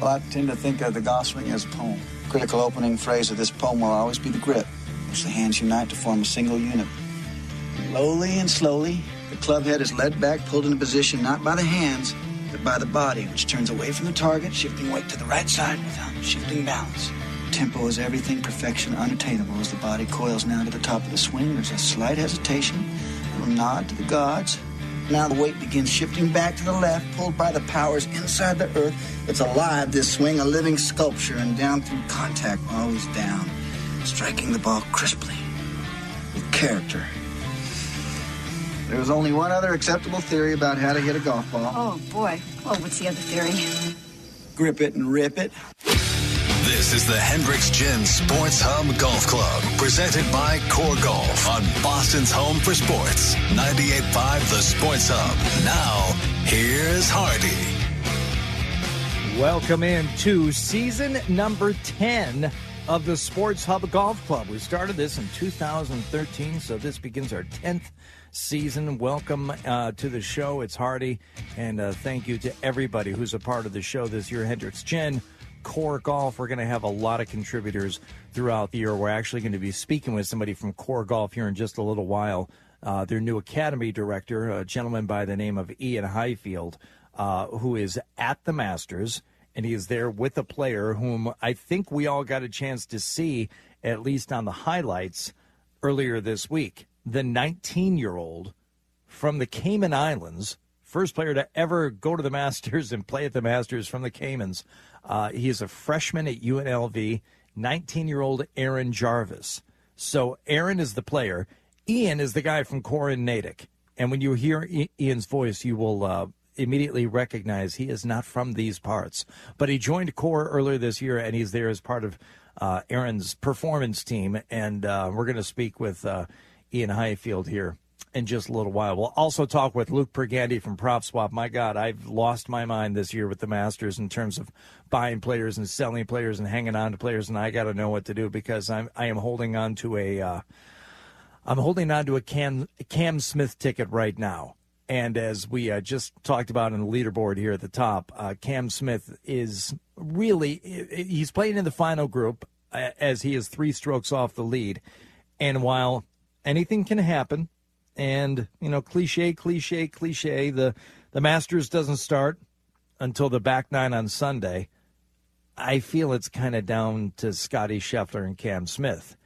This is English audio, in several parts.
Well, I tend to think of the golf swing as a poem. Critical opening phrase of this poem will always be the grip, which the hands unite to form a single unit. Lowly and slowly, the club head is led back, pulled into position not by the hands, but by the body, which turns away from the target, shifting weight to the right side without shifting balance. Tempo is everything, perfection unattainable as the body coils now to the top of the swing. There's a slight hesitation, a little nod to the gods. Now the weight begins shifting back to the left, pulled by the powers inside the earth. It's alive, this swing, a living sculpture, and down through contact, always down, striking the ball crisply, with character. There was only one other acceptable theory about how to hit a golf ball. Oh, boy. Well, what's the other theory? Grip it and rip it. This is the Hendrick's Gin Sports Hub Golf Club, presented by Core Golf on Boston's Home for Sports, 98.5 The Sports Hub. Now, here's Hardy. Welcome in to season number 10 of the Sports Hub Golf Club. We started this in 2013, so this begins our 10th season. Welcome to the show. It's Hardy, and thank you to everybody who's a part of the show this year. Hendrick's Gin, Core Golf. We're going to have a lot of contributors throughout the year. We're actually going to be speaking with somebody from Core Golf here in just a little while. Their new academy director, a gentleman by the name of Ian Highfield, who is at the Masters, and he is there with a player whom I think we all got a chance to see, at least on the highlights, earlier this week. The 19-year-old from the Cayman Islands, first player to ever go to the Masters and play at the Masters from the Caymans. He is a freshman at UNLV, 19-year-old Aaron Jarvis. So Aaron is the player. Ian is the guy from Core and Natick. And when you hear Ian's voice, you will immediately recognize he is not from these parts. But he joined Core earlier this year, and he's there as part of Aaron's performance team. And we're going to speak with Ian Highfield here in just a little while. We'll also talk with Luke Pergandi from PropSwap. My God, I've lost my mind this year with the Masters in terms of buying players and selling players and hanging on to players, and I got to know what to do because I am holding on to a Cam Smith ticket right now. And as we just talked about in the leaderboard here at the top, Cam Smith is really, he's playing in the final group as he is 3 strokes off the lead. And while anything can happen, and, you know, cliche, the Masters doesn't start until the back nine on Sunday, I feel it's kind of down to Scottie Scheffler and Cam Smith.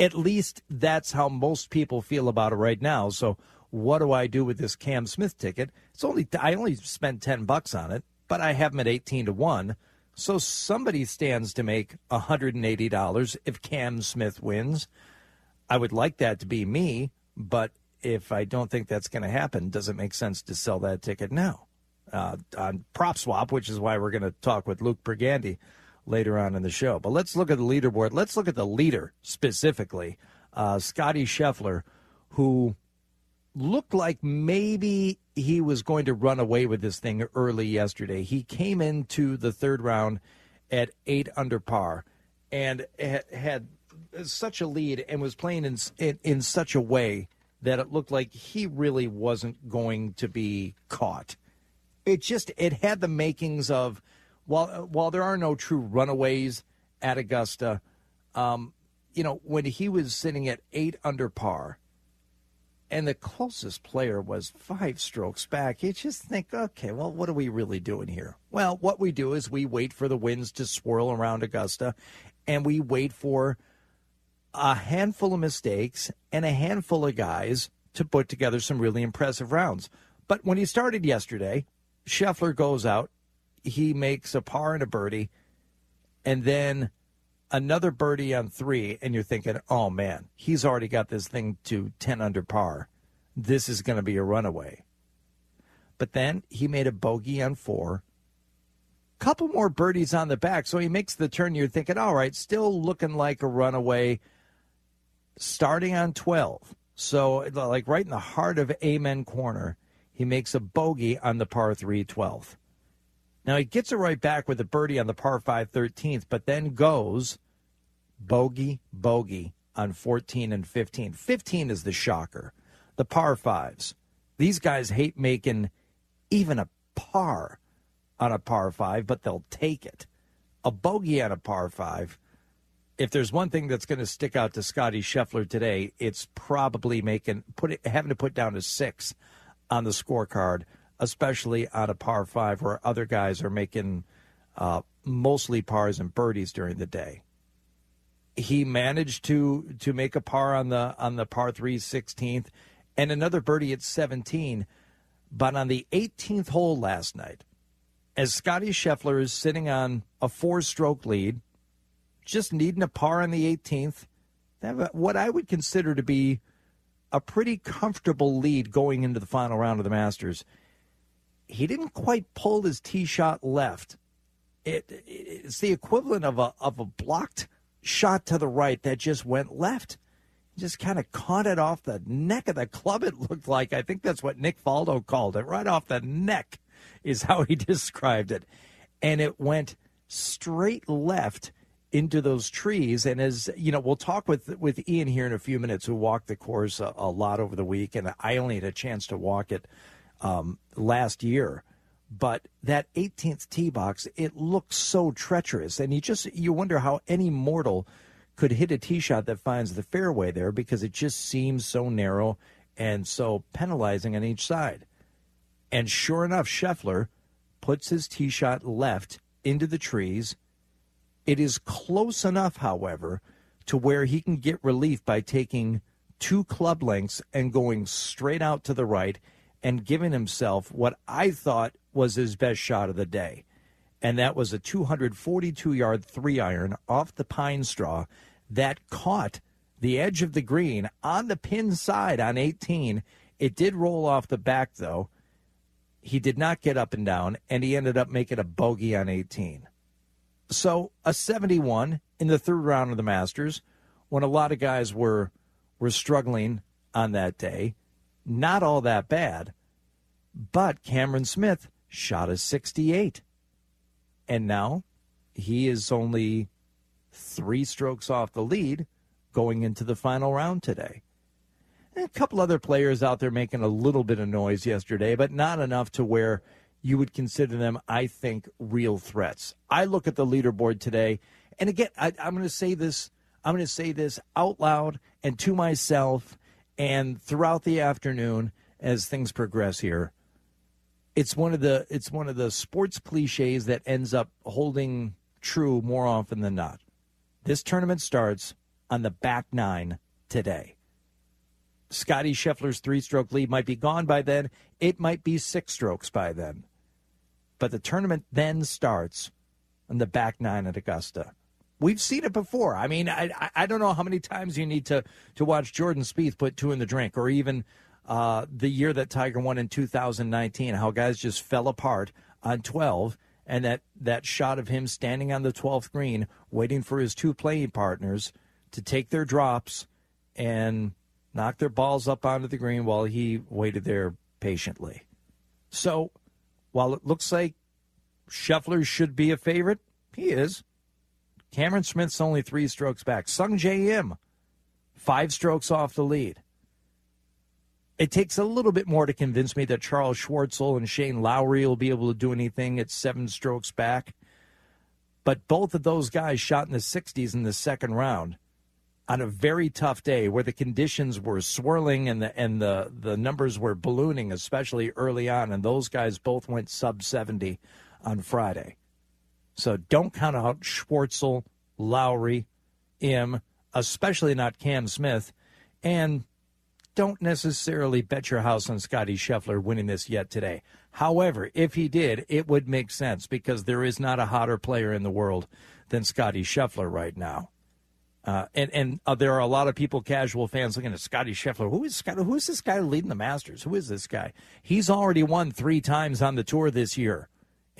At least that's how most people feel about it right now. So what do I do with this Cam Smith ticket? It's only, I only spent $10 on it, but I have him at 18-1. So somebody stands to make $180 if Cam Smith wins. I would like that to be me, but if I don't think that's going to happen, does it make sense to sell that ticket now on PropSwap, which is why we're going to talk with Luke Pergandi later on in the show. But let's look at the leaderboard. Let's look at the leader specifically, Scottie Scheffler, who looked like maybe he was going to run away with this thing early yesterday. He came into the third round at 8 under par and had such a lead and was playing in such a way that it looked like he really wasn't going to be caught. It had the makings of, while there are no true runaways at Augusta, you know, when he was sitting at 8 under par and the closest player was 5 strokes back, you just think, okay, well, what are we really doing here? Well, what we do is we wait for the winds to swirl around Augusta and we wait for a handful of mistakes and a handful of guys to put together some really impressive rounds. But when he started yesterday, Scheffler goes out, he makes a par and a birdie, and then another birdie on 3, and you're thinking, oh, man, he's already got this thing to 10 under par. This is going to be a runaway. But then he made a bogey on 4, couple more birdies on the back, so he makes the turn. You're thinking, all right, still looking like a runaway, starting on 12. So, like, right in the heart of Amen Corner, he makes a bogey on the par 3 12th. Now, he gets it right back with a birdie on the par 5 13th, but then goes bogey on 14 and 15. 15 is the shocker, the par 5s. These guys hate making even a par on a par 5, but they'll take it. a bogey on a par five. If there's one thing that's going to stick out to Scottie Scheffler today, it's probably having to put down a six on the scorecard, especially on a par five where other guys are making mostly pars and birdies during the day. He managed to make a par on the par three 16th and another birdie at 17. But on the 18th hole last night, as Scottie Scheffler is sitting on a four-stroke lead, just needing a par on the 18th, what I would consider to be a pretty comfortable lead going into the final round of the Masters. He didn't quite pull his tee shot left. It's the equivalent of a blocked shot to the right that just went left. He just kind of caught it off the neck of the club, it looked like. I think that's what Nick Faldo called it, right off the neck is how he described it. And it went straight left into those trees. And as you know, we'll talk with Ian here in a few minutes, who walked the course a lot over the week, and I only had a chance to walk it last year. But that 18th tee box, it looks so treacherous, and you wonder how any mortal could hit a tee shot that finds the fairway there, because it just seems so narrow and so penalizing on each side. And sure enough, Scheffler puts his tee shot left into the trees. It is close enough, however, to where he can get relief by taking two club lengths and going straight out to the right and giving himself what I thought was his best shot of the day. And that was a 242-yard three-iron off the pine straw that caught the edge of the green on the pin side on 18. It did roll off the back, though. He did not get up and down, and he ended up making a bogey on 18. So a 71 in the third round of the Masters, when a lot of guys were struggling on that day. Not all that bad, but Cameron Smith shot a 68. And now he is only 3 strokes off the lead going into the final round today. And a couple other players out there making a little bit of noise yesterday, but not enough to where you would consider them, I think, real threats. I look at the leaderboard today, and again, I'm going to say this. I'm going to say this out loud and to myself, and throughout the afternoon as things progress here. It's one of the sports cliches that ends up holding true more often than not. This tournament starts on the back nine today. Scottie Scheffler's 3-stroke lead might be gone by then. It might be 6 strokes by then. But the tournament then starts on the back nine at Augusta. We've seen it before. I mean, I don't know how many times you need to watch Jordan Spieth put two in the drink, or even the year that Tiger won in 2019, how guys just fell apart on 12, and that shot of him standing on the 12th green waiting for his two playing partners to take their drops and knock their balls up onto the green while he waited there patiently. So while it looks like Scheffler should be a favorite, he is. Cameron Smith's only 3 strokes back. Sung J.M., 5 strokes off the lead. It takes a little bit more to convince me that Charles Schwartzel and Shane Lowry will be able to do anything at 7 strokes back. But both of those guys shot in the 60s in the second round on a very tough day where the conditions were swirling and the numbers were ballooning, especially early on, and those guys both went sub-70 on Friday. So don't count out Schwartzel, Lowry, Im, especially not Cam Smith, and don't necessarily bet your house on Scottie Scheffler winning this yet today. However, if he did, it would make sense, because there is not a hotter player in the world than Scottie Scheffler right now. And there are a lot of people, casual fans, looking at Scottie Scheffler. Who is this guy leading the Masters? Who is this guy? He's already won 3 times on the tour this year.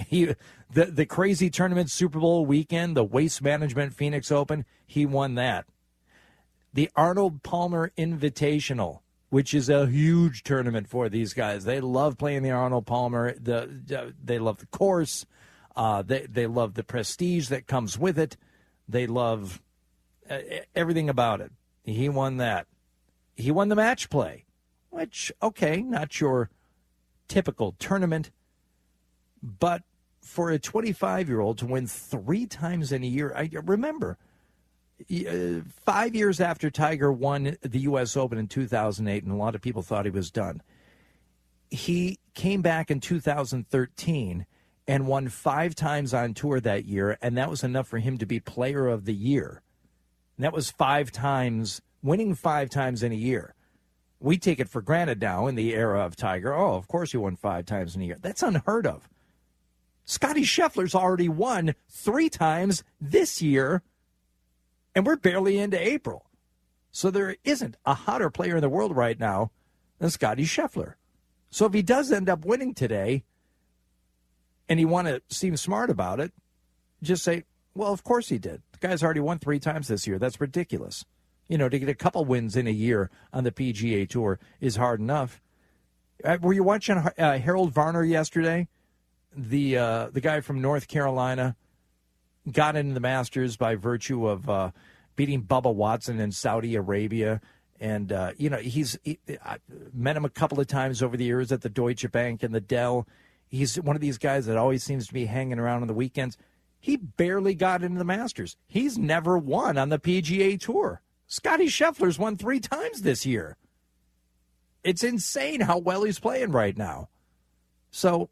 The crazy tournament, Super Bowl weekend, the Waste Management Phoenix Open, he won that. The Arnold Palmer Invitational, which is a huge tournament for these guys. They love playing the Arnold Palmer. They love the course. They love the prestige that comes with it. They love everything about it. He won that. He won the match play, which, okay, not your typical tournament. But for a 25-year-old to win three times in a year. I remember 5 years after Tiger won the U.S. Open in 2008, and a lot of people thought he was done, he came back in 2013 and won five times on tour that year, and that was enough for him to be Player of the Year. And that was five times, winning five times in a year. We take it for granted now in the era of Tiger. Oh, of course he won five times in a year. That's unheard of. Scottie Scheffler's already won three times this year, and we're barely into April. So there isn't a hotter player in the world right now than Scottie Scheffler. So if he does end up winning today, and you want to seem smart about it, just say, well, of course he did. The guy's already won three times this year. That's ridiculous. You know, to get a couple wins in a year on the PGA Tour is hard enough. Were you watching Harold Varner yesterday? The guy from North Carolina got into the Masters by virtue of beating Bubba Watson in Saudi Arabia. And, you know, I met him a couple of times over the years at the Deutsche Bank and the Dell. He's one of these guys that always seems to be hanging around on the weekends. He barely got into the Masters. He's never won on the PGA Tour. Scottie Scheffler's won three times this year. It's insane how well he's playing right now. So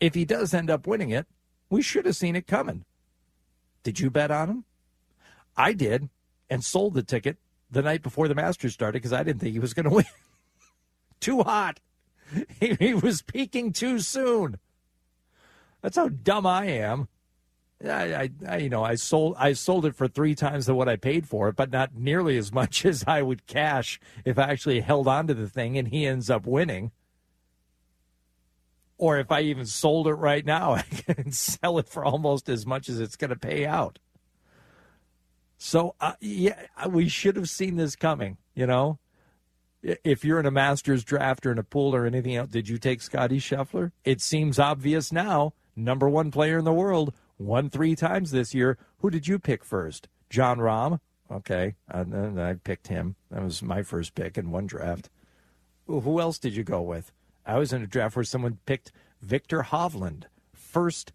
if he does end up winning it, we should have seen it coming. Did you bet on him? I did, and sold the ticket the night before the Masters started because I didn't think he was going to win. Too hot. He was peaking too soon. That's how dumb I am. I sold it for three times than what I paid for it, but not nearly as much as I would cash if I actually held on to the thing and he ends up winning. Or if I even sold it right now, I can sell it for almost as much as it's going to pay out. So, we should have seen this coming, you know? If you're in a Masters draft or in a pool or anything else, did you take Scottie Scheffler? It seems obvious now. Number one player in the world. Won three times this year. Who did you pick first? John Rahm? Okay. I picked him. That was my first pick in one draft. Who else did you go with? I was in a draft where someone picked Victor Hovland. First,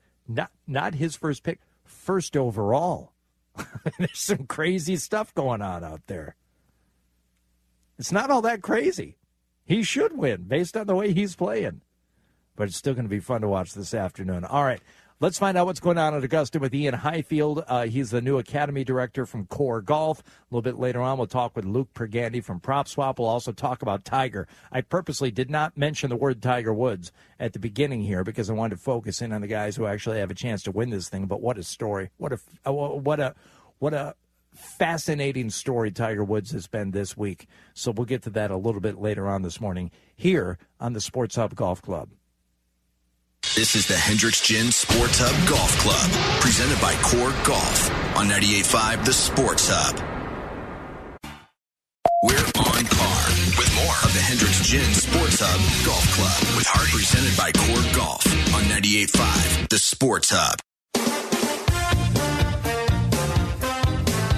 not his first pick, first overall. There's some crazy stuff going on out there. It's not all that crazy. He should win based on the way he's playing. But it's still going to be fun to watch this afternoon. All right, let's find out what's going on at Augusta with Ian Highfield. He's the new academy director from Core Golf. A little bit later on, we'll talk with Luke Pergandi from PropSwap. We'll also talk about Tiger. I purposely did not mention the word Tiger Woods at the beginning here because I wanted to focus in on the guys who actually have a chance to win this thing. But what a story. What a fascinating story Tiger Woods has been this week. So we'll get to that a little bit later on this morning here on the Sports Hub Golf Club. This is the Hendrick's Gin Sports Hub Golf Club, presented by Core Golf on 98.5 The Sports Hub. We're on par with more of the Hendrick's Gin Sports Hub Golf Club with Hardy, presented by Core Golf on 98.5 The Sports Hub.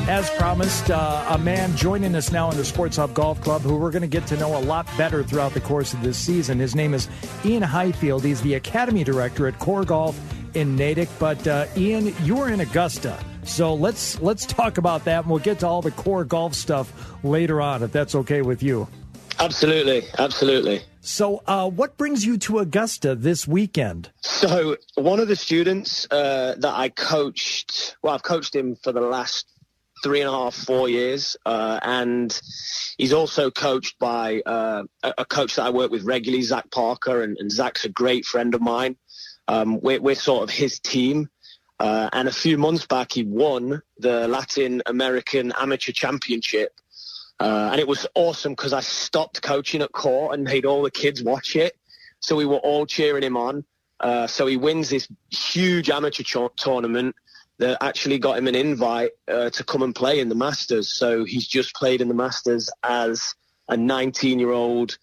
As promised, a man joining us now in the Sports Hub Golf Club who we're going to get to know a lot better throughout the course of this season. His name is Ian Highfield. He's the Academy Director at Core Golf in Natick. But, Ian, you're in Augusta, so let's talk about that, and we'll get to all the Core Golf stuff later on, if that's okay with you. Absolutely, absolutely. So what brings you to Augusta this weekend? So one of the students that I coached, well, I've coached him for the last 3.5, 4 years, and he's also coached by a coach that I work with regularly, Zach Parker, and Zach's a great friend of mine. We're sort of his team, and a few months back he won the Latin American Amateur Championship, and it was awesome because I stopped coaching at Core and made all the kids watch it, so we were all cheering him on. So he wins this huge amateur tournament that actually got him an invite to come and play in the Masters. So he's just played in the Masters as a 19-year-old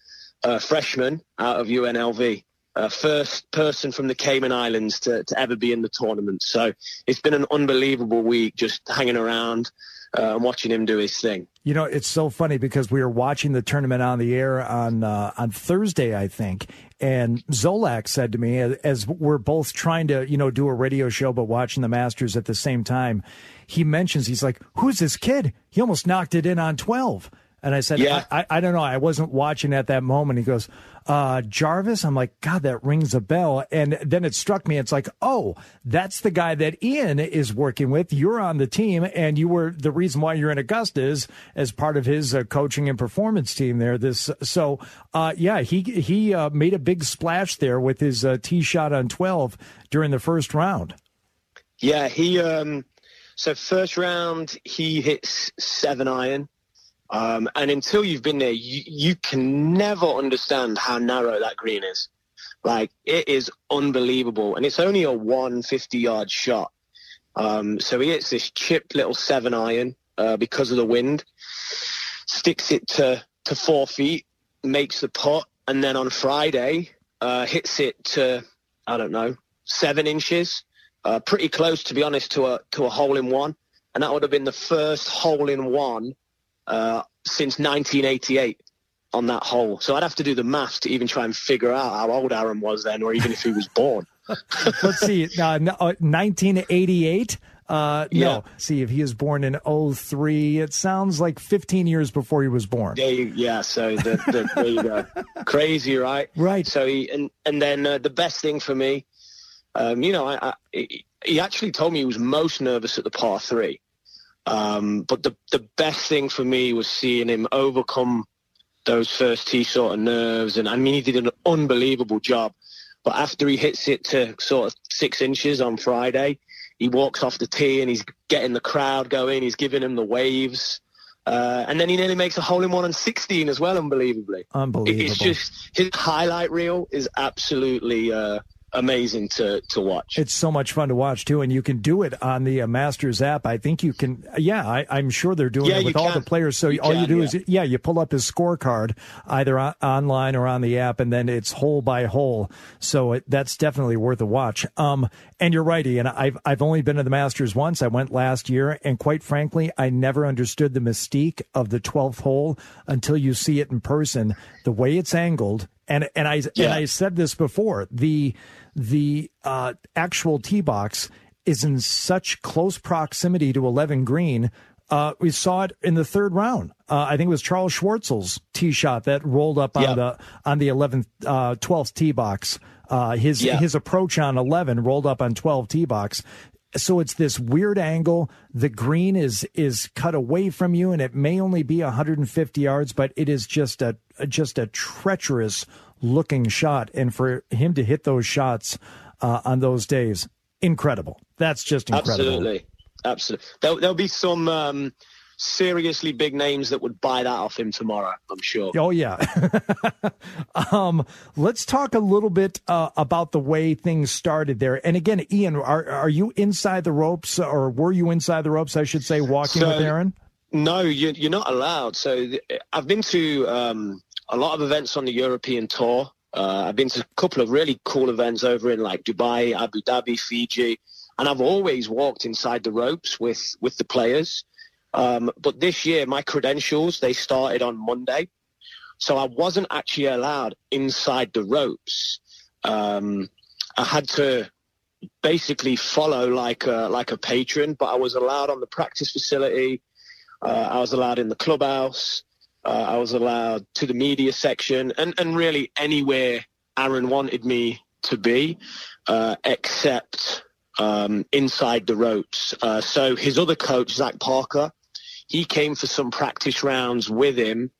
freshman out of UNLV. First person from the Cayman Islands to ever be in the tournament. So it's been an unbelievable week just hanging around and watching him do his thing. You know, it's so funny because we were watching the tournament on the air on Thursday, I think, and Zolak said to me, as we're both trying to, you know, do a radio show but watching the Masters at the same time, he mentions, he's like, who's this kid? He almost knocked it in on 12. And I said, yeah. I don't know. I wasn't watching at that moment. He goes, Jarvis? I'm like, God, that rings a bell. And then it struck me. It's like, oh, that's the guy that Ian is working with. You're on the team, and you were the reason why you're in Augusta is as part of his coaching and performance team there. He made a big splash there with his tee shot on 12 during the first round. Yeah, so first round, he hits 7-iron. And until you've been there, you can never understand how narrow that green is. Like, it is unbelievable. And it's only a 150-yard shot. So he hits this chipped little 7-iron because of the wind, sticks it to 4 feet, makes the putt, and then on Friday hits it to, I don't know, 7 inches, pretty close, to be honest, to a hole-in-one. And that would have been the first hole-in-one since 1988 on that hole. So I'd have to do the math to even try and figure out how old Aaron was then, or even if he was born. Let's see, 1988? Yeah. No, see, if he is born in 03, it sounds like 15 years before he was born. There you go. Crazy, right? Right. So then the best thing for me, he actually told me he was most nervous at the par three. But the best thing for me was seeing him overcome those first tee sort of nerves. And I mean, he did an unbelievable job. But after he hits it to sort of 6 inches on Friday, he walks off the tee and he's getting the crowd going. He's giving him the waves. And then he nearly makes a hole-in-one on 16 as well, unbelievably. Unbelievable. It's just, his highlight reel is absolutely amazing to watch. It's so much fun to watch too, and you can do it on the Masters app. I think you can. Yeah, I'm sure they're doing it with all the players. So all you do is you pull up his scorecard either online or on the app, and then it's hole by hole. So that's definitely worth a watch. And you're right, Ian. I've only been to the Masters once. I went last year, and quite frankly, I never understood the mystique of the 12th hole until you see it in person. The way it's angled. And I said this before, the actual tee box is in such close proximity to 11 green. We saw it in the third round. I think it was Charles Schwartzel's tee shot that rolled up on the 11th 12th tee box. His approach on 11 rolled up on 12 tee box. So it's this weird angle. The green is cut away from you, and it may only be 150 yards, but it is just a treacherous looking shot. And for him to hit those shots on those days, incredible. That's just incredible. Absolutely. There'll be some seriously big names that would buy that off him tomorrow, I'm sure. Oh, yeah. Let's talk a little bit about the way things started there. And again, Ian, are you inside the ropes, or were you inside the ropes, I should say, walking with Aaron? No, you're not allowed. So I've been to a lot of events on the European tour. I've been to a couple of really cool events over in like Dubai, Abu Dhabi, Fiji, and I've always walked inside the ropes with the players. But this year, my credentials, they started on Monday. So I wasn't actually allowed inside the ropes. I had to basically follow like a patron, but I was allowed on the practice facility. I was allowed in the clubhouse. I was allowed to the media section and really anywhere Aaron wanted me to be, except inside the ropes. So his other coach, Zach Parker, he came for some practice rounds with him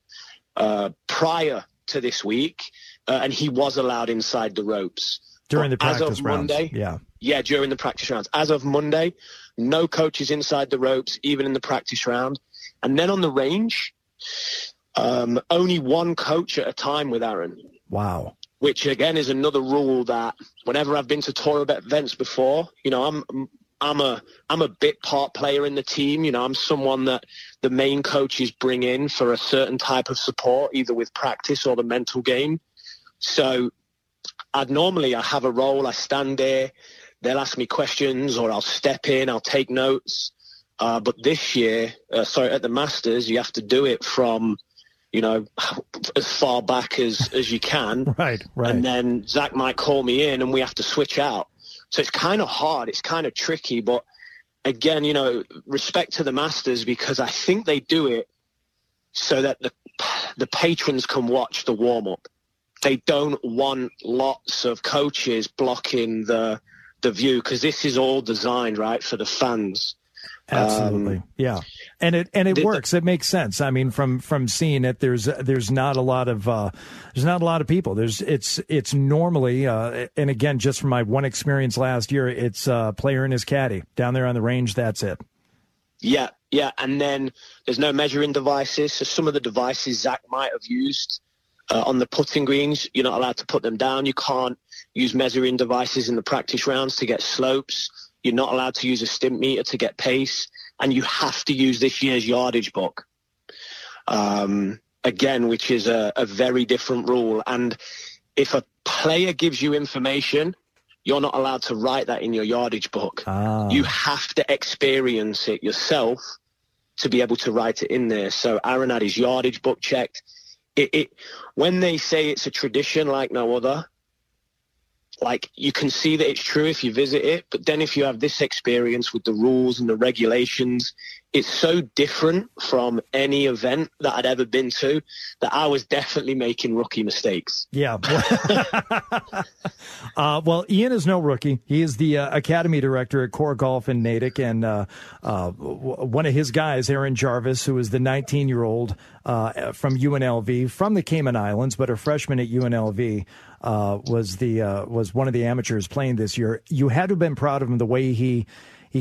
prior to this week, and he was allowed inside the ropes. During the practice rounds. As of Monday, yeah, during the practice rounds. As of Monday, no coaches inside the ropes, even in the practice round. And then on the range, only one coach at a time with Aaron. Wow. Which, again, is another rule that whenever I've been to tour events before, you know, I'm a bit part player in the team. You know, I'm someone that the main coaches bring in for a certain type of support, either with practice or the mental game. So I have a role, I stand there, they'll ask me questions or I'll step in, I'll take notes. But this year, at the Masters, you have to do it from, as far back as you can. Right. And then Zach might call me in and we have to switch out. So it's kind of hard. It's kind of tricky. But again, respect to the Masters, because I think they do it so that the patrons can watch the warm-up. They don't want lots of coaches blocking the view, because this is all designed, right, for the fans. Absolutely. Yeah. And it works. It makes sense. I mean, from seeing it, there's not a lot of people. It's normally, and again, just from my one experience last year, it's a player and his caddy down there on the range. That's it. Yeah. Yeah. And then there's no measuring devices. So some of the devices Zach might have used on the putting greens, you're not allowed to put them down. You can't use measuring devices in the practice rounds to get slopes. You're not allowed to use a stimp meter to get pace, and you have to use this year's yardage book, again, which is a very different rule. And if a player gives you information, you're not allowed to write that in your yardage book. You have to experience it yourself to be able to write it in there. So Aaron had his yardage book checked. When they say it's a tradition like no other, you can see that it's true if you visit it, but then if you have this experience with the rules and the regulations, it's so different from any event that I'd ever been to that I was definitely making rookie mistakes. Yeah. Well, Ian is no rookie. He is the Academy Director at Core Golf in Natick, and one of his guys, Aaron Jarvis, who is the 19-year-old from UNLV, from the Cayman Islands, but a freshman at UNLV, was one of the amateurs playing this year. You had to have been proud of him the way he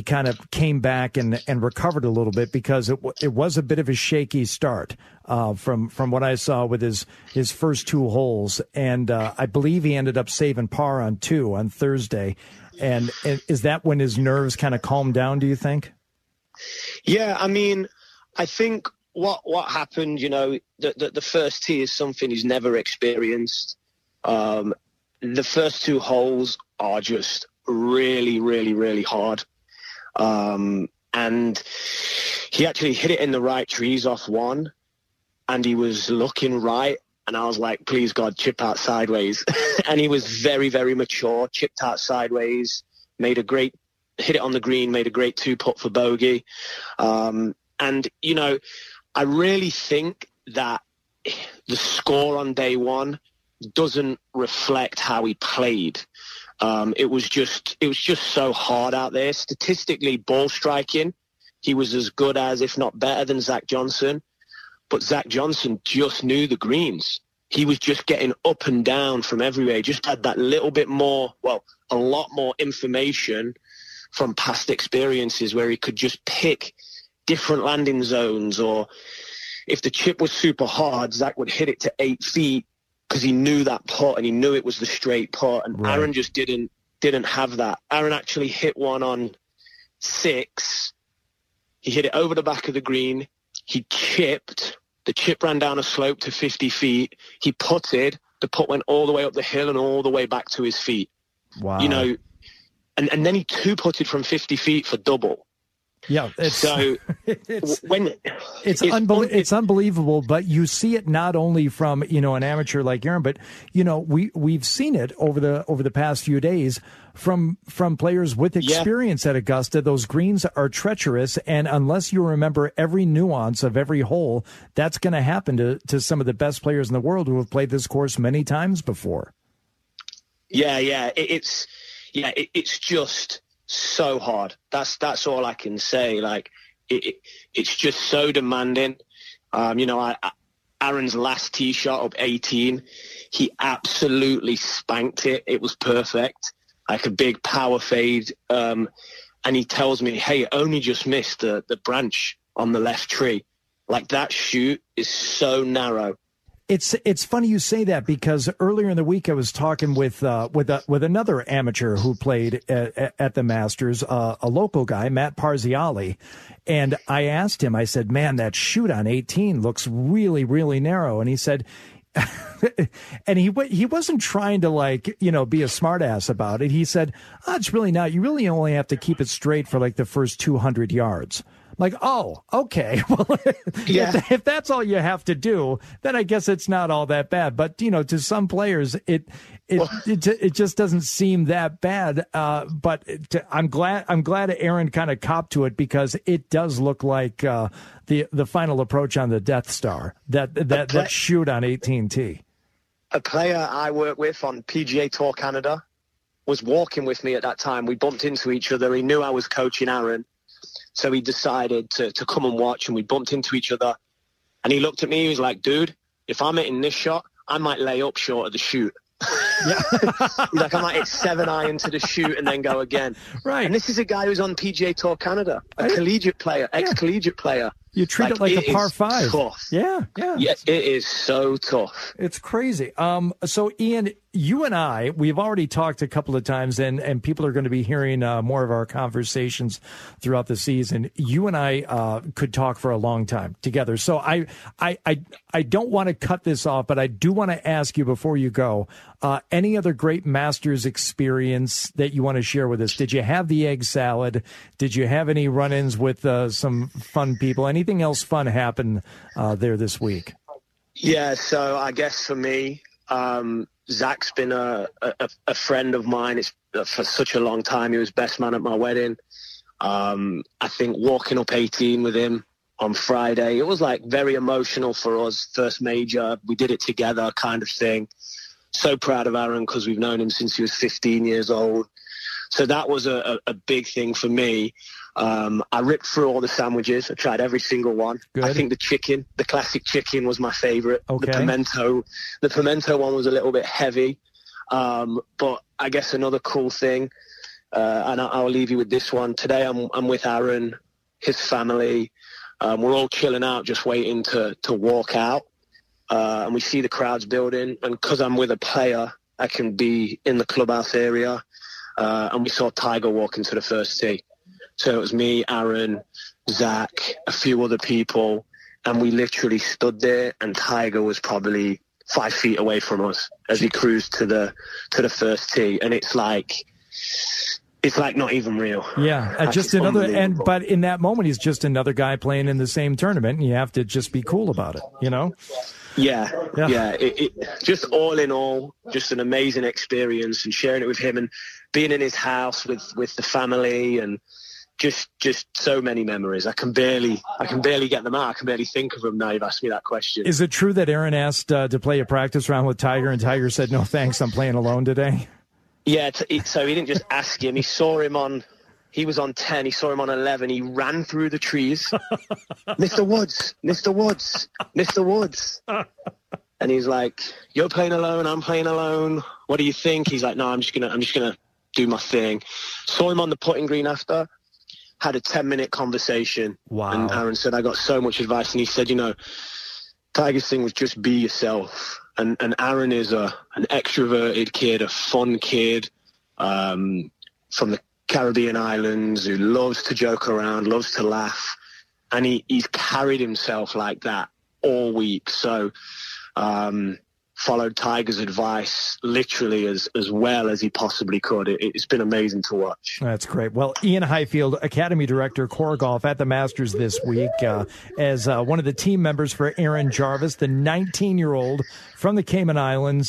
kind of came back and recovered a little bit, because it was a bit of a shaky start from what I saw with his first two holes, and I believe he ended up saving par on two on Thursday. And is that when his nerves kind of calmed down, do you think? Yeah, I mean, I think what happened, the first tee is something he's never experienced. The first two holes are just really, really, really hard. And he actually hit it in the right trees off one, and he was looking right. And I was like, please, God, chip out sideways. And he was very, very mature, chipped out sideways, hit it on the green, made a great two putt for bogey. And, I really think that the score on day one doesn't reflect how he played. It was just so hard out there. Statistically, ball striking, he was as good as, if not better than, Zach Johnson. But Zach Johnson just knew the greens. He was just getting up and down from everywhere. He just had that little bit more, a lot more information from past experiences, where he could just pick different landing zones, or if the chip was super hard, Zach would hit it to 8 feet, because he knew that putt and he knew it was the straight putt. And right. Aaron just didn't have that. Aaron actually hit one on 6. He hit it over the back of the green. He chipped. The chip ran down a slope to 50 feet. He putted. The putt went all the way up the hill and all the way back to his feet. Wow. And then he two-putted from 50 feet for double. Yeah, it's unbelievable. But you see it not only from an amateur like Aaron, but we've seen it over the past few days from players with experience at Augusta. Those greens are treacherous, and unless you remember every nuance of every hole, that's going to happen to some of the best players in the world who have played this course many times before. It's just so hard. That's all I can say. It's just so demanding. Aaron's last tee shot up 18, he absolutely spanked it. It was perfect, like a big power fade. And he tells me, hey, only just missed the branch on the left tree. That shoot is so narrow. It's funny you say that, because earlier in the week I was talking with another amateur who played at the Masters, a local guy, Matt Parziali, and I asked him, I said, man, that shoot on 18 looks really, really narrow. And he said, and he wasn't trying to, like, you know, be a smartass about it. He said, oh, it's really not. You really only have to keep it straight for like the first 200 yards. Like, oh, okay. Well, yeah. if that's all you have to do, then I guess it's not all that bad. But, you know, to some players, it just doesn't seem that bad. But I'm glad Aaron kind of copped to it, because it does look like the final approach on the Death Star, that shoot on 18T. A player I work with on PGA Tour Canada was walking with me at that time. We bumped into each other. He knew I was coaching Aaron. So he decided to come and watch, and we bumped into each other. And he looked at me, he was like, dude, if I'm hitting this shot, I might lay up short of the shoot. Yeah. He's like, I might hit 7-iron to the shoot and then go again. Right. And this is a guy who's on PGA Tour Canada, collegiate player, ex-collegiate player. You treat it like a par 5. Tough. Yeah, yeah. Yeah, it is so tough. It's crazy. So, Ian, you and I, we've already talked a couple of times, and people are going to be hearing more of our conversations throughout the season. You and I could talk for a long time together. So I don't want to cut this off, but I do want to ask you before you go, any other great Masters experience that you want to share with us? Did you have the egg salad? Did you have any run-ins with some fun people? Anything else fun happened there this week? Yeah, so I guess for me, Zach's been a friend of mine. It's for such a long time. He was best man at my wedding. I think walking up 18 with him on Friday, it was like very emotional for us. First major, we did it together kind of thing. So proud of Aaron because we've known him since he was 15 years old. So that was a big thing for me. I ripped through all the sandwiches. I tried every single one. Good. I think the classic chicken was my favorite. Okay. The pimento one was a little bit heavy. But I guess another cool thing, and I'll leave you with this one. Today I'm with Aaron, his family. We're all chilling out, just waiting to walk out. And we see the crowds building. And because I'm with a player, I can be in the clubhouse area. And we saw Tiger walk into the first tee. So it was me, Aaron, Zach, a few other people, and we literally stood there, and Tiger was probably 5 feet away from us as he cruised to the first tee. And it's like not even real. Yeah, like just another. And but in that moment, he's just another guy playing in the same tournament, and you have to just be cool about it, you know? Yeah. It just all in all, just an amazing experience, and sharing it with him, and being in his house with the family, and. Just so many memories. I can barely get them out. I can barely think of them now you've asked me that question. Is it true that Aaron asked to play a practice round with Tiger, and Tiger said, no, thanks, I'm playing alone today? Yeah, so he didn't just ask him. He saw him he was on 10. He saw him on 11. He ran through the trees. Mr. Woods, Mr. Woods, Mr. Woods. And he's like, you're playing alone. I'm playing alone. What do you think? He's like, no, I'm just going to do my thing. Saw him on the putting green after. Had a 10-minute conversation. Wow. And Aaron said, I got so much advice. And he said, you know, Tiger's thing was just be yourself. And Aaron is an extroverted kid, a fun kid from the Caribbean islands, who loves to joke around, loves to laugh. And he's carried himself like that all week. So followed Tiger's advice literally as well as he possibly could. It's been amazing to watch. That's great. Well, Ian Highfield, Academy Director, Core Golf, at the Masters this week as one of the team members for Aaron Jarvis, the 19-year-old from the Cayman Islands,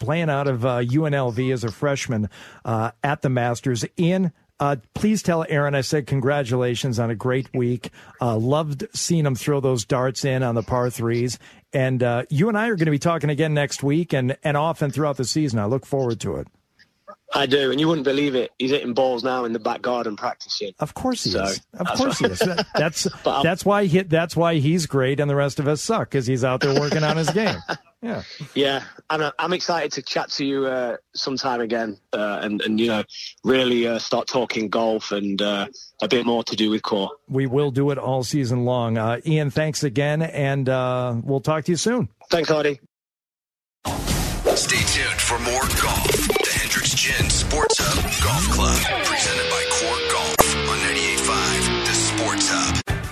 playing out of UNLV as a freshman at the Masters. Ian, please tell Aaron I said congratulations on a great week. Loved seeing him throw those darts in on the par threes. And you and I are going to be talking again next week and often throughout the season. I look forward to it. I do, and you wouldn't believe it. He's hitting balls now in the back garden practicing. Of course he is. That's why he's great and the rest of us suck, because he's out there working on his game. Yeah. Yeah, I'm excited to chat to you sometime again and you know, really start talking golf and a bit more to do with Core. We will do it all season long. Ian, thanks again, and we'll talk to you soon. Thanks, Hardy. Stay tuned for more golf. The Hendrick's Gin Sports Hub Golf Club, presented by Core Golf on 98.5 The Sports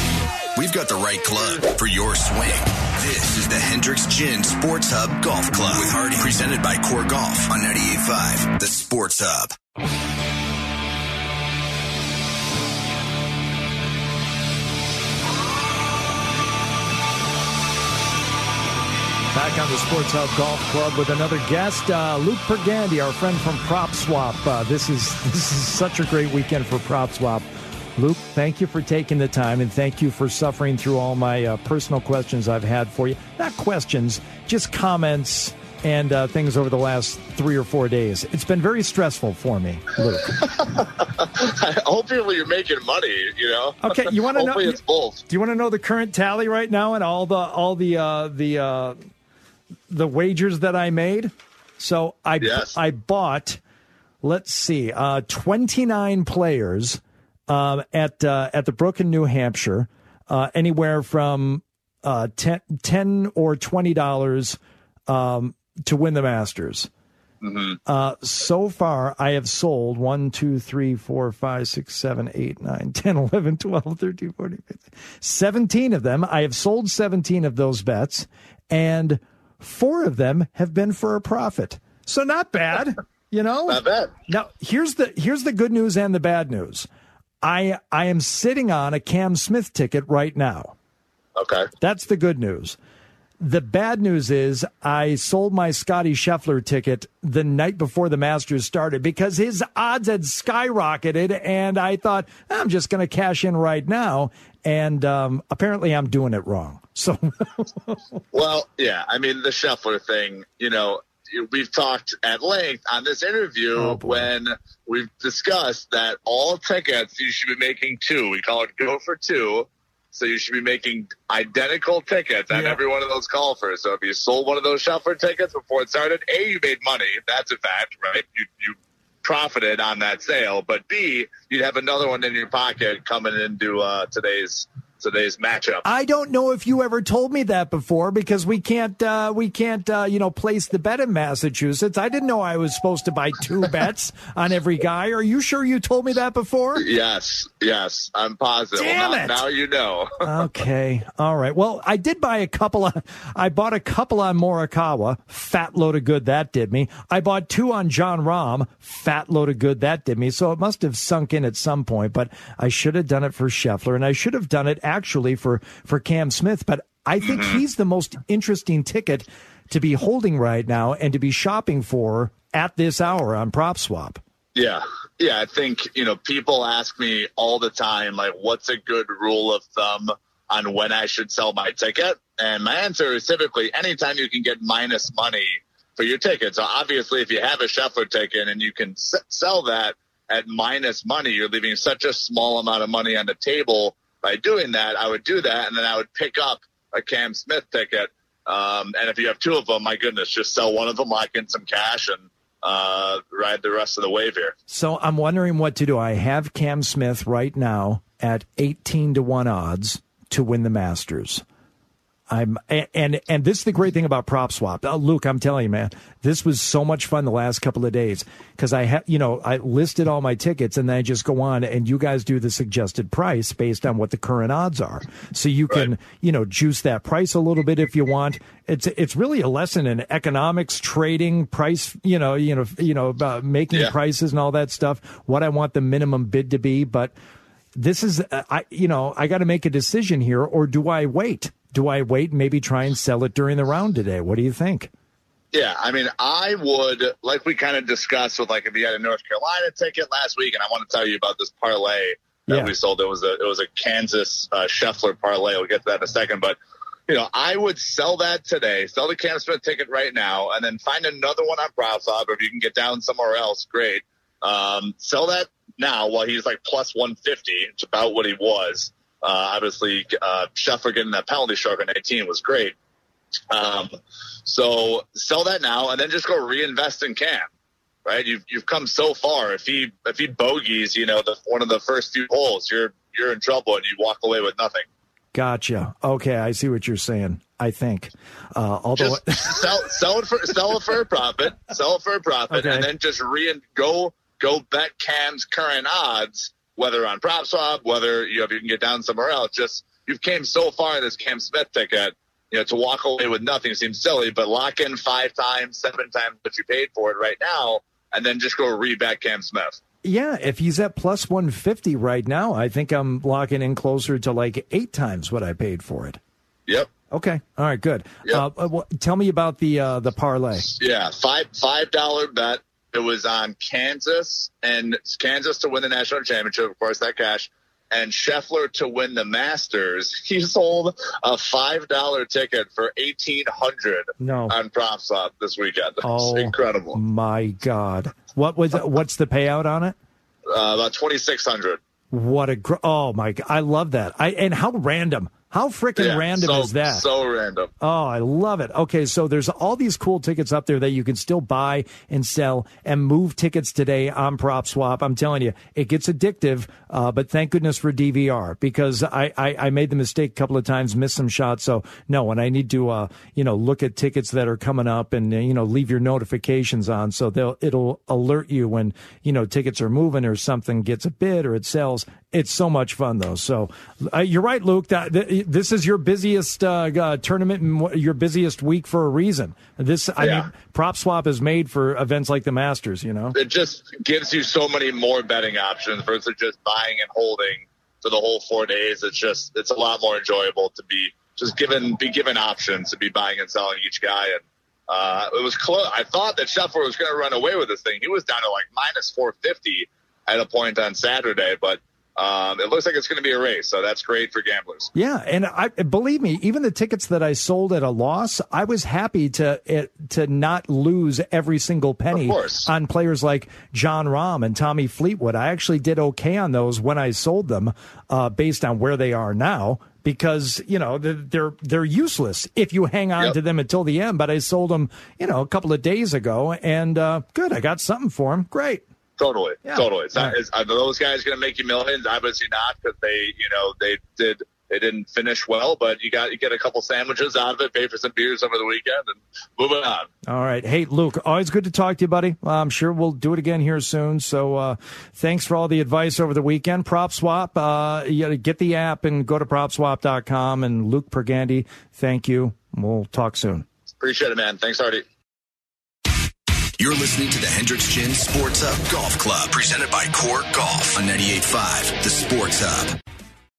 Hub. you've got the right club for your swing. This is the Hendrick's Gin Sports Hub Golf Club with Hardy, presented by Core Golf on 98.5, the Sports Hub. Back on the Sports Hub Golf Club with another guest, Luke Pergandi, our friend from PropSwap. This is such a great weekend for PropSwap. Luke, thank you for taking the time, and thank you for suffering through all my personal questions I've had for you. Not questions, just comments and things over the last 3 or 4 days. It's been very stressful for me, Luke. Hopefully you're making money, you know. Okay, you want to know? Hopefully it's both. Do you want to know the current tally right now and all the wagers that I made? So I bought, let's see, 29 players at the Brook in New Hampshire, anywhere from $10 or $20 to win the Masters. Mm-hmm. So far, I have sold 1, 2, 3, 4, 5, 6, 7, 8, 9, 10, 11, 12, 13, 14, 15, 17 of them. I have sold 17 of those bets, and 4 of them have been for a profit. So not bad, you know? Not bad. Now, here's the good news and the bad news. I am sitting on a Cam Smith ticket right now. Okay. That's the good news. The bad news is I sold my Scottie Scheffler ticket the night before the Masters started because his odds had skyrocketed, and I thought, I'm just going to cash in right now, and apparently I'm doing it wrong. So, well, yeah, I mean, the Scheffler thing, you know, we've talked at length on this interview when we've discussed that all tickets, you should be making 2. We call it go for 2. So you should be making identical tickets on every one of those golfers. So if you sold one of those Scheffler tickets before it started, A, you made money. That's a fact, right? You profited on that sale. But B, you'd have another one in your pocket coming into today's matchup. I don't know if you ever told me that before, because we can't place the bet in Massachusetts. I didn't know I was supposed to buy 2 bets on every guy. Are you sure you told me that before? Yes, I'm positive. Damn it! Now you know. Okay, all right. Well, I did buy I bought a couple on Morikawa. Fat load of good that did me. I bought 2 on John Rahm. Fat load of good that did me. So it must have sunk in at some point. But I should have done it for Scheffler, and I should have done it actually for Cam Smith, but I think he's the most interesting ticket to be holding right now and to be shopping for at this hour on PropSwap. Yeah, I think, you know, people ask me all the time, like, what's a good rule of thumb on when I should sell my ticket? And my answer is typically anytime you can get minus money for your ticket. So obviously, if you have a Scheffler ticket and you can sell that at minus money, you're leaving such a small amount of money on the table. By doing that, I would do that, and then I would pick up a Cam Smith ticket. And if you have 2 of them, my goodness, just sell one of them, lock in some cash, and ride the rest of the wave here. So I'm wondering what to do. I have Cam Smith right now at 18-1 odds to win the Masters. And this is the great thing about PropSwap. Oh, Luke, I'm telling you, man, this was so much fun the last couple of days because I listed all my tickets, and then I just go on and you guys do the suggested price based on what the current odds are. So you can, juice that price a little bit if you want. It's really a lesson in economics, trading, price, about making prices and all that stuff, what I want the minimum bid to be. But this is, I got to make a decision here, or do I wait? And maybe try and sell it during the round today? What do you think? Yeah, I mean, I would, like we kind of discussed with, like, if you had a North Carolina ticket last week, and I want to tell you about this parlay that we sold. It was a Kansas Scheffler parlay. We'll get to that in a second. But, you know, I would sell that today, sell the Cam Smith ticket right now, and then find another one on PropSwap. Or if you can get down somewhere else, great. Sell that now while he's, like, plus 150. It's about what he was. Obviously, Scheffler getting that penalty stroke on 18 was great. So sell that now and then just go reinvest in Cam, right? You've come so far. If he bogeys, one of the first few holes, you're in trouble and you walk away with nothing. Gotcha. Okay, I see what you're saying. I think, although sell it for a profit, okay. And then just go bet Cam's current odds. Whether on PropSwap, whether if you can get down somewhere else, just you've came so far in this Cam Smith ticket, you know, to walk away with nothing seems silly, but lock in 5 times, 7 times what you paid for it right now, and then just go re-bet Cam Smith. Yeah, if he's at plus 150 right now, I think I'm locking in closer to like 8 times what I paid for it. Yep. Okay. All right, good. Yep. Tell me about the parlay. Yeah, $5 bet. It was on Kansas to win the national championship, of course, that cash, and Scheffler to win the Masters. He sold a $5 ticket for $1,800 on PropSwap this weekend. Oh, it's incredible. My God. What's the payout on it? About $2,600. What a oh my God! I love that. And how random. How freaking random is that? So random. Oh, I love it. Okay, so there's all these cool tickets up there that you can still buy and sell and move tickets today on PropSwap. I'm telling you, it gets addictive, but thank goodness for DVR, because I made the mistake a couple of times, missed some shots. So, no, and I need to, look at tickets that are coming up and, leave your notifications on so it'll alert you when, tickets are moving or something gets a bid or it sells. It's so much fun, though. So you're right, Luke. This is your busiest tournament and your busiest week for a reason. I mean, PropSwap is made for events like the Masters, It just gives you so many more betting options versus just buying and holding for the whole 4 days. It's a lot more enjoyable to be just given options to be buying and selling each guy. And it was close. I thought that Scheffler was going to run away with this thing. He was down to like minus 450 at a point on Saturday, but it looks like it's going to be a race, so that's great for gamblers. Yeah, and believe me, even the tickets that I sold at a loss, I was happy to not lose every single penny on players like John Rahm and Tommy Fleetwood. I actually did okay on those when I sold them based on where they are now, because, they're useless if you hang on to them until the end. But I sold them, a couple of days ago, and good, I got something for them. Great. Totally, yeah. Totally. Are those guys going to make you millions? Obviously not, because they didn't finish well. But you get a couple sandwiches out of it, pay for some beers over the weekend, and moving on. All right, hey Luke, always good to talk to you, buddy. I'm sure we'll do it again here soon. So thanks for all the advice over the weekend. PropSwap, you got to get the app and go to PropSwap.com. And Luke Pergandi, thank you. We'll talk soon. Appreciate it, man. Thanks, Artie. You're listening to the Hendrick's Gin Sports Hub Golf Club, presented by Core Golf on 98.5, the Sports Hub.